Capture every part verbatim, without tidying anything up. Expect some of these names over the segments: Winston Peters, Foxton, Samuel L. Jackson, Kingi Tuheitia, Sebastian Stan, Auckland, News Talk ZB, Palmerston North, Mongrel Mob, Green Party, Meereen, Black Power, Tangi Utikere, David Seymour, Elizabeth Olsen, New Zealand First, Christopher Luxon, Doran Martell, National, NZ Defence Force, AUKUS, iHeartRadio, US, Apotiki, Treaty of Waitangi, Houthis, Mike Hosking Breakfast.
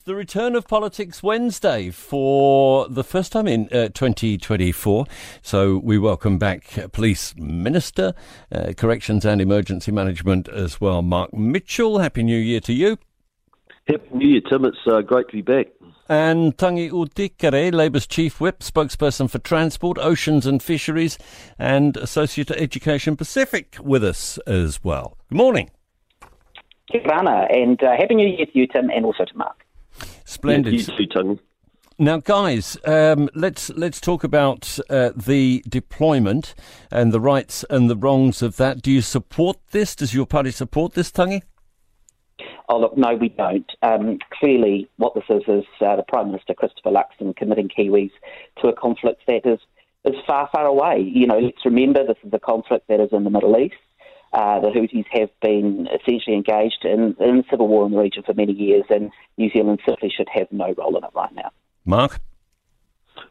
It's the return of Politics Wednesday for the first time in uh, twenty twenty-four. So we welcome back Police Minister, uh, Corrections and Emergency Management as well, Mark Mitchell. Happy New Year to you. Happy New Year, Tim. It's uh, great to be back. And Tangi Utikere, Labour's Chief Whip, Spokesperson for Transport, Oceans and Fisheries, and Associate Education Pacific with us as well. Good morning. Kia ora, and uh, Happy New Year to you, Tim, and also to Mark. Splendid. You too, Tangi. Now, guys, um, let's let's talk about uh, the deployment and the rights and the wrongs of that. Do you support this? Does your party support this, Tangi? Oh, look, no, we don't. Um, clearly, what this is is uh, the Prime Minister, Christopher Luxon, committing Kiwis to a conflict that is, is far, far away. You know, let's remember this is a conflict that is in the Middle East. Uh, the Houthis have been essentially engaged in, in civil war in the region for many years, and New Zealand simply should have no role in it right now. Mark?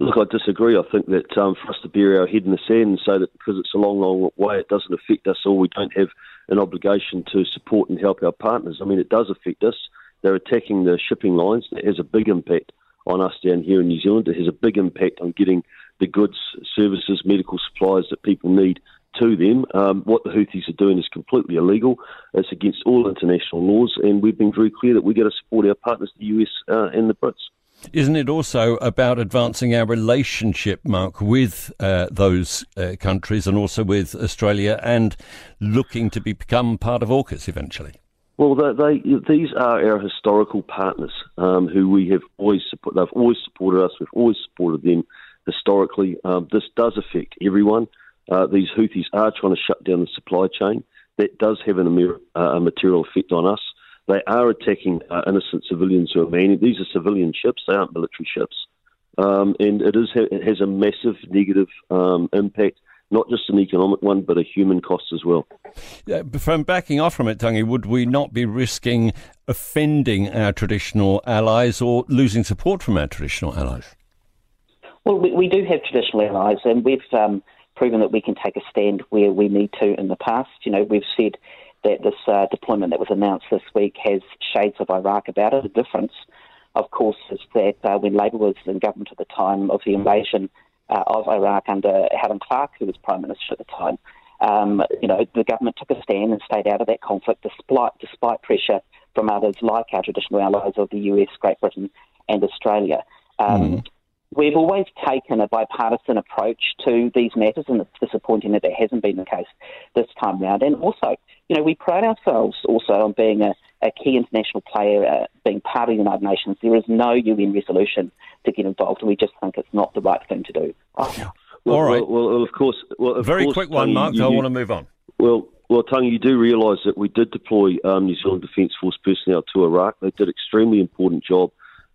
Look, I disagree. I think that um, for us to bury our head in the sand and say that because it's a long, long way, it doesn't affect us, or we don't have an obligation to support and help our partners. I mean, it does affect us. They're attacking the shipping lines. It has a big impact on us down here in New Zealand. It has a big impact on getting the goods, services, medical supplies that people need to them. Um, what the Houthis are doing is completely illegal. It's against all international laws, and we've been very clear that we've got to support our partners, the U S uh, and the Brits. Isn't it also about advancing our relationship, Mark, with uh, those uh, countries and also with Australia, and looking to be, become part of AUKUS eventually? Well, they, they, these are our historical partners um, who we have always supported. They've always supported us. We've always supported them historically. Um, this does affect everyone. Uh, these Houthis are trying to shut down the supply chain. That does have an, uh, a material effect on us. They are attacking uh, innocent civilians who are manning. These are civilian ships. They aren't military ships. Um, and it is it has a massive negative um, impact, not just an economic one, but a human cost as well. Yeah, from backing off from it, Tangi, would we not be risking offending our traditional allies or losing support from our traditional allies? Well, we, we do have traditional allies, and we've um, proven that we can take a stand where we need to in the past. You know, we've said that this uh, deployment that was announced this week has shades of Iraq about it. The difference, of course, is that uh, when Labour was in government at the time of the invasion uh, of Iraq under Helen Clark, who was Prime Minister at the time, um, you know, the government took a stand and stayed out of that conflict despite, despite pressure from others like our traditional allies of the U S, Great Britain and Australia. Um, mm. We've always taken a bipartisan approach to these matters, and it's disappointing that that hasn't been the case this time round. And also, you know, we pride ourselves also on being a, a key international player, uh, being part of the United Nations. There is no U N resolution to get involved, and we just think it's not the right thing to do. Oh. Well, All right. Well, well, of course. Well, of Very course, quick one, Tangi, Mark. You, I want to move on. Well, well, Tangi, you do realise that we did deploy um, New Zealand Defence Force personnel to Iraq. They did an extremely important job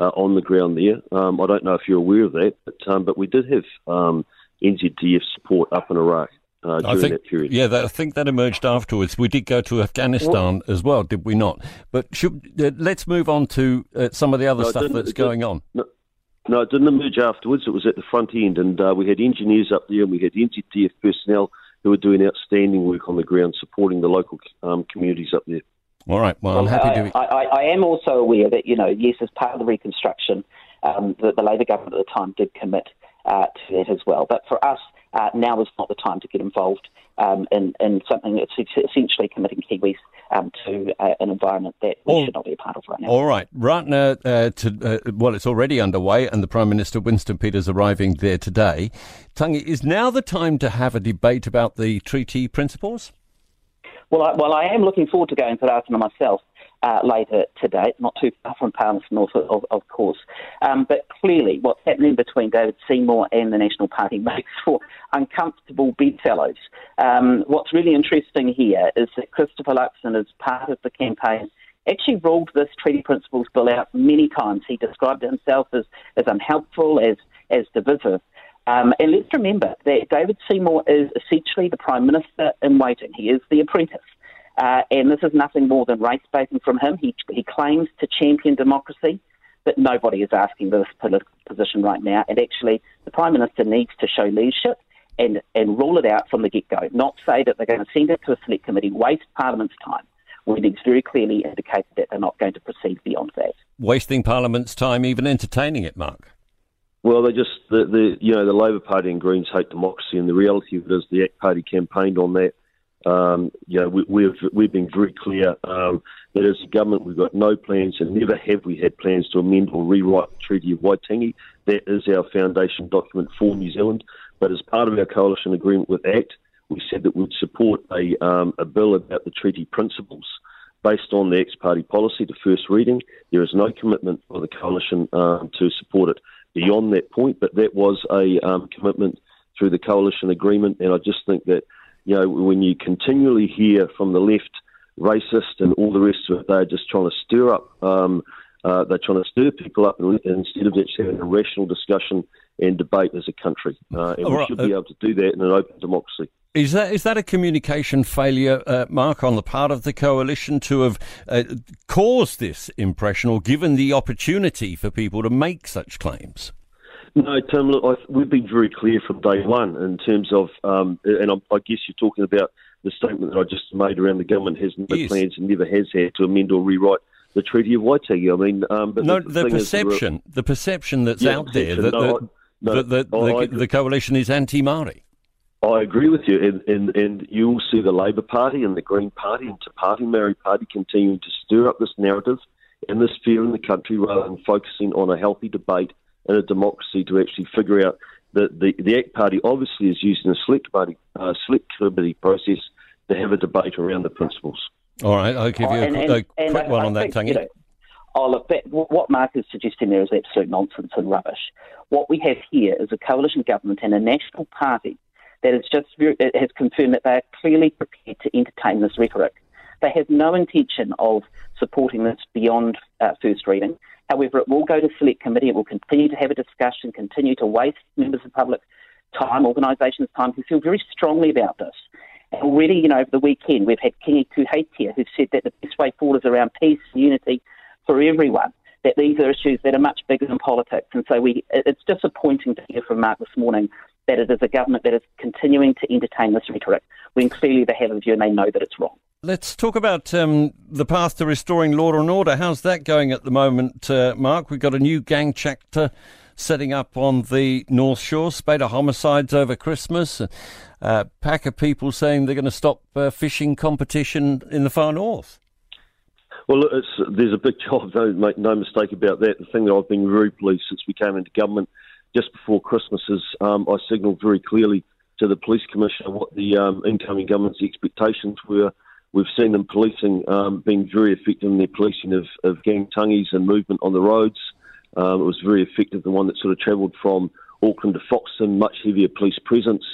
Uh, on the ground there. Um, I don't know if you're aware of that, but, um, but we did have um, N Z D F support up in Iraq uh, during I think, that period. Yeah, that, I think that emerged afterwards. We did go to Afghanistan what? as well, did we not? But should, uh, let's move on to uh, some of the other no, stuff that's going on. No, no, it didn't emerge afterwards. It was at the front end, and uh, we had engineers up there, and we had N Z D F personnel who were doing outstanding work on the ground, supporting the local um, communities up there. All right, well, I'm happy to... I, I, I am also aware that, you know, yes, as part of the reconstruction, um, the, the Labour government at the time did commit uh, to that as well. But for us, uh, now is not the time to get involved um, in, in something that's essentially committing Kiwis um, to uh, an environment that we all, should not be a part of right now. All right. Right now, uh, to, uh, well, it's already underway, and the Prime Minister, Winston Peters, arriving there today. Tangi, is now the time to have a debate about the treaty principles? Well, I, well, I am looking forward to going to that myself uh, later today, not too far from Palmerston North, of, of course. Um, but clearly what's happening between David Seymour and the National Party makes for uncomfortable bedfellows. Um, what's really interesting here is that Christopher Luxon, as part of the campaign, actually ruled this Treaty Principles Bill out many times. He described it himself as, as unhelpful, as, as divisive. Um, and let's remember that David Seymour is essentially the Prime Minister in waiting. He is the apprentice. Uh, and this is nothing more than race baiting from him. He, he claims to champion democracy, but nobody is asking for this political position right now. And actually, the Prime Minister needs to show leadership and, and rule it out from the get-go, not say that they're going to send it to a select committee, waste Parliament's time. where they've very clearly indicated that they're not going to proceed beyond that. Wasting Parliament's time even entertaining it, Mark? Well, they just, the, the you know, the Labor Party and Greens hate democracy, and the reality of it is the A C T Party campaigned on that. Um, you know, we, we've, we've been very clear um, that as a government we've got no plans, and never have we had plans to amend or rewrite the Treaty of Waitangi. That is our foundation document for New Zealand. But as part of our coalition agreement with A C T, we said that we'd support a, um, a bill about the treaty principles based on the ex-party policy to first reading. There is no commitment for the coalition um, to support it beyond that point, but that was a um, commitment through the coalition agreement, and I just think that, you know, when you continually hear from the left, racist and all the rest of it, they're just trying to stir up, um, uh, they're trying to stir people up and, and instead of just having a rational discussion and debate as a country. Uh, and all we right. should be able to do that in an open democracy. Is that is that a communication failure, uh, Mark, on the part of the coalition to have uh, caused this impression or given the opportunity for people to make such claims? No, Tim, look, I, we've been very clear from day one in terms of, um, and I, I guess you're talking about the statement that I just made around the government has no yes. plans and never has had to amend or rewrite the Treaty of Waitangi. I mean, um, but no, the, the perception, is, the perception that's yeah, out perception, there that no, the, no, that the, no, the, the coalition is anti-Māori. I agree with you, and, and, and you will see the Labour Party and the Green Party and Te Pāti Māori Party continuing to stir up this narrative and this fear in the country rather than focusing on a healthy debate in a democracy to actually figure out that the, the A C T Party obviously is using a select party, uh, select committee process to have a debate around the principles. All right, I'll give you a, and, and, a quick one I, I on that, Tangi. You know, oh, look, that, what Mark is suggesting there is absolute nonsense and rubbish. What we have here is a coalition government and a national party that is just very, it has confirmed that they are clearly prepared to entertain this rhetoric. They have no intention of supporting this beyond uh, first reading. However, it will go to select committee, it will continue to have a discussion, continue to waste members of the public time, organisations' time, who feel very strongly about this. And already, you know, over the weekend, we've had Kingi Tuheitia, who said that the best way forward is around peace and unity for everyone, that these are issues that are much bigger than politics. And so we, it's disappointing to hear from Mark this morning that it is a government that is continuing to entertain this rhetoric, when clearly they have a view and they know that it's wrong. Let's talk about um, the path to restoring law and order. How's that going at the moment, uh, Mark? We've got a new gang chapter setting up on the North Shore, spate of homicides over Christmas, a uh, pack of people saying they're going to stop uh, fishing competition in the far north. Well, it's, there's a big job, though, make no mistake about that. The thing that I've been very pleased since we came into government just before Christmas is um, I signalled very clearly to the police commissioner what the um, incoming government's expectations were. We've seen them policing, um, being very effective in their policing of, of gang tangis and movement on the roads. Um, it was very effective, the one that sort of travelled from Auckland to Foxton, much heavier police presence.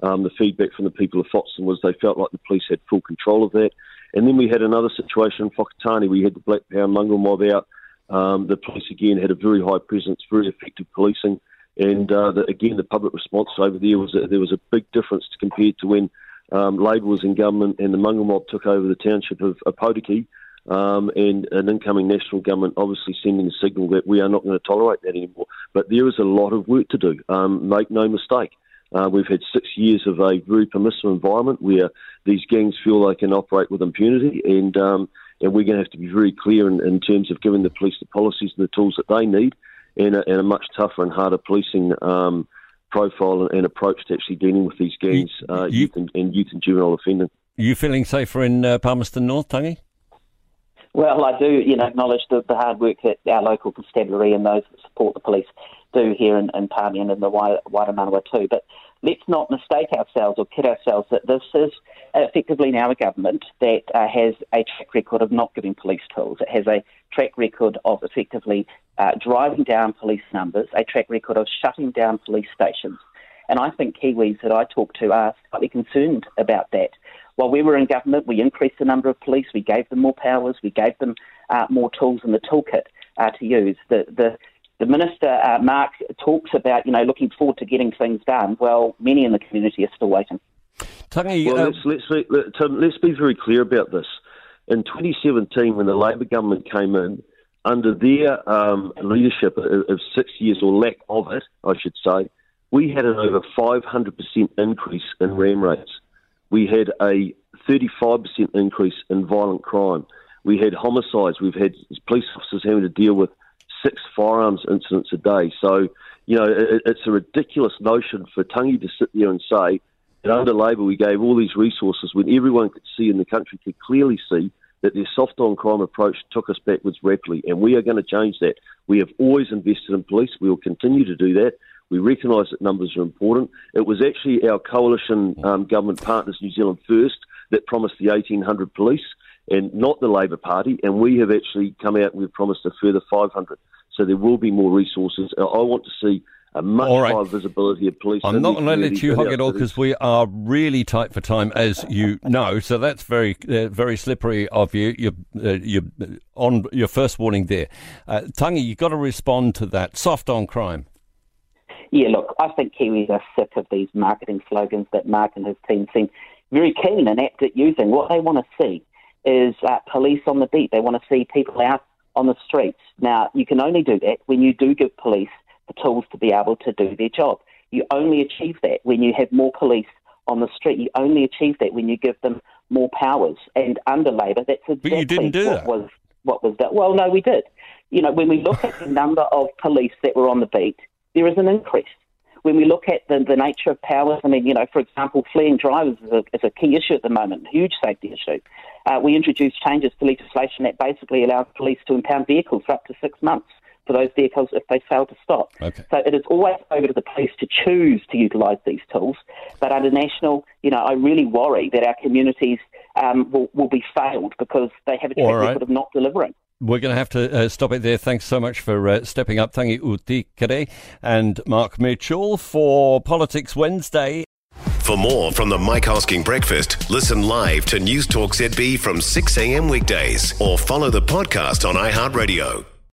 Um, the feedback from the people of Foxton was they felt like the police had full control of that. And then we had another situation in Whakatane. We had the Black Power and Mongrel Mob out. Um, the police, again, had a very high presence, very effective policing. And, uh, the, again, the public response over there was that there was a big difference compared to when Um, Labour was in government and the Mongrel Mob took over the township of Apotiki, um, and an incoming national government obviously sending a signal that we are not going to tolerate that anymore. But there is a lot of work to do, um, make no mistake. Uh, we've had six years of a very permissive environment where these gangs feel they can operate with impunity, and um, and we're going to have to be very clear in, in terms of giving the police the policies and the tools that they need, and a, and a much tougher and harder policing um profile and approach to actually dealing with these gangs, uh, you, youth and, and youth and juvenile offending. Are you feeling safer in uh, Palmerston North, Tangi? Well, I do, you know, acknowledge the, the hard work that our local constabulary and those that support the police do here in, in Palmerston and in the wider, wider Manawatu. But let's not mistake ourselves or kid ourselves that this is effectively now a government that uh, has a track record of not giving police tools. It has a track record of effectively uh, driving down police numbers, a track record of shutting down police stations. And I think Kiwis that I talk to are slightly concerned about that. While we were in government, we increased the number of police, we gave them more powers, we gave them uh, more tools in the toolkit uh, to use. The the, the Minister, uh, Mark, talks about, you know, looking forward to getting things done. Well, many in the community are still waiting. Tangi, well, um, let's, let's, be, let's be very clear about this. In twenty seventeen, when the Labor government came in, under their um, leadership of six years or lack of it, I should say, we had an over five hundred percent increase in ram rates. We had a thirty-five percent increase in violent crime. We had homicides. We've had police officers having to deal with six firearms incidents a day. So, you know, it, it's a ridiculous notion for Tangi to sit there and say that under Labour we gave all these resources when everyone could see in the country could clearly see that their soft-on-crime approach took us backwards rapidly, and we are going to change that. We have always invested in police. We will continue to do that. We recognise that numbers are important. It was actually our coalition um, government partners, New Zealand First, that promised the eighteen hundred police, and not the Labour Party, and we have actually come out and we've promised a further five hundred. So there will be more resources. I want to see a much right. higher visibility of police. I'm not going to let you hog it all because we are really tight for time, as you know. So that's very, uh, very slippery of you. You're, uh, you're on your first warning there, uh, Tangi. You've got to respond to that soft on crime. Yeah, look, I think Kiwis are sick of these marketing slogans that Mark and his team seem very keen and apt at using. What they want to see is uh, police on the beat. They want to see people out on the streets. Now, you can only do that when you do give police the tools to be able to do their job. You only achieve that when you have more police on the street. You only achieve that when you give them more powers. And under Labour, that's exactly but you didn't do what that. was what was that. Well, no, we did. You know, when we look at the number of police that were on the beat, there is an increase. When we look at the, the nature of powers, I mean, you know, for example, fleeing drivers is a, is a key issue at the moment, huge safety issue. Uh, we introduced changes to legislation that basically allows police to impound vehicles for up to six months for those vehicles if they fail to stop. Okay. So it is always over to the police to choose to utilise these tools. But under National, you know, I really worry that our communities um, will, will be failed because they have a track record of not delivering. We're going to have to uh, stop it there. Thanks so much for uh, stepping up, Tangi Utikere and Mark Mitchell for Politics Wednesday. For more from the Mike Hosking Breakfast, listen live to News Talk Z B from six a.m. weekdays or follow the podcast on iHeartRadio.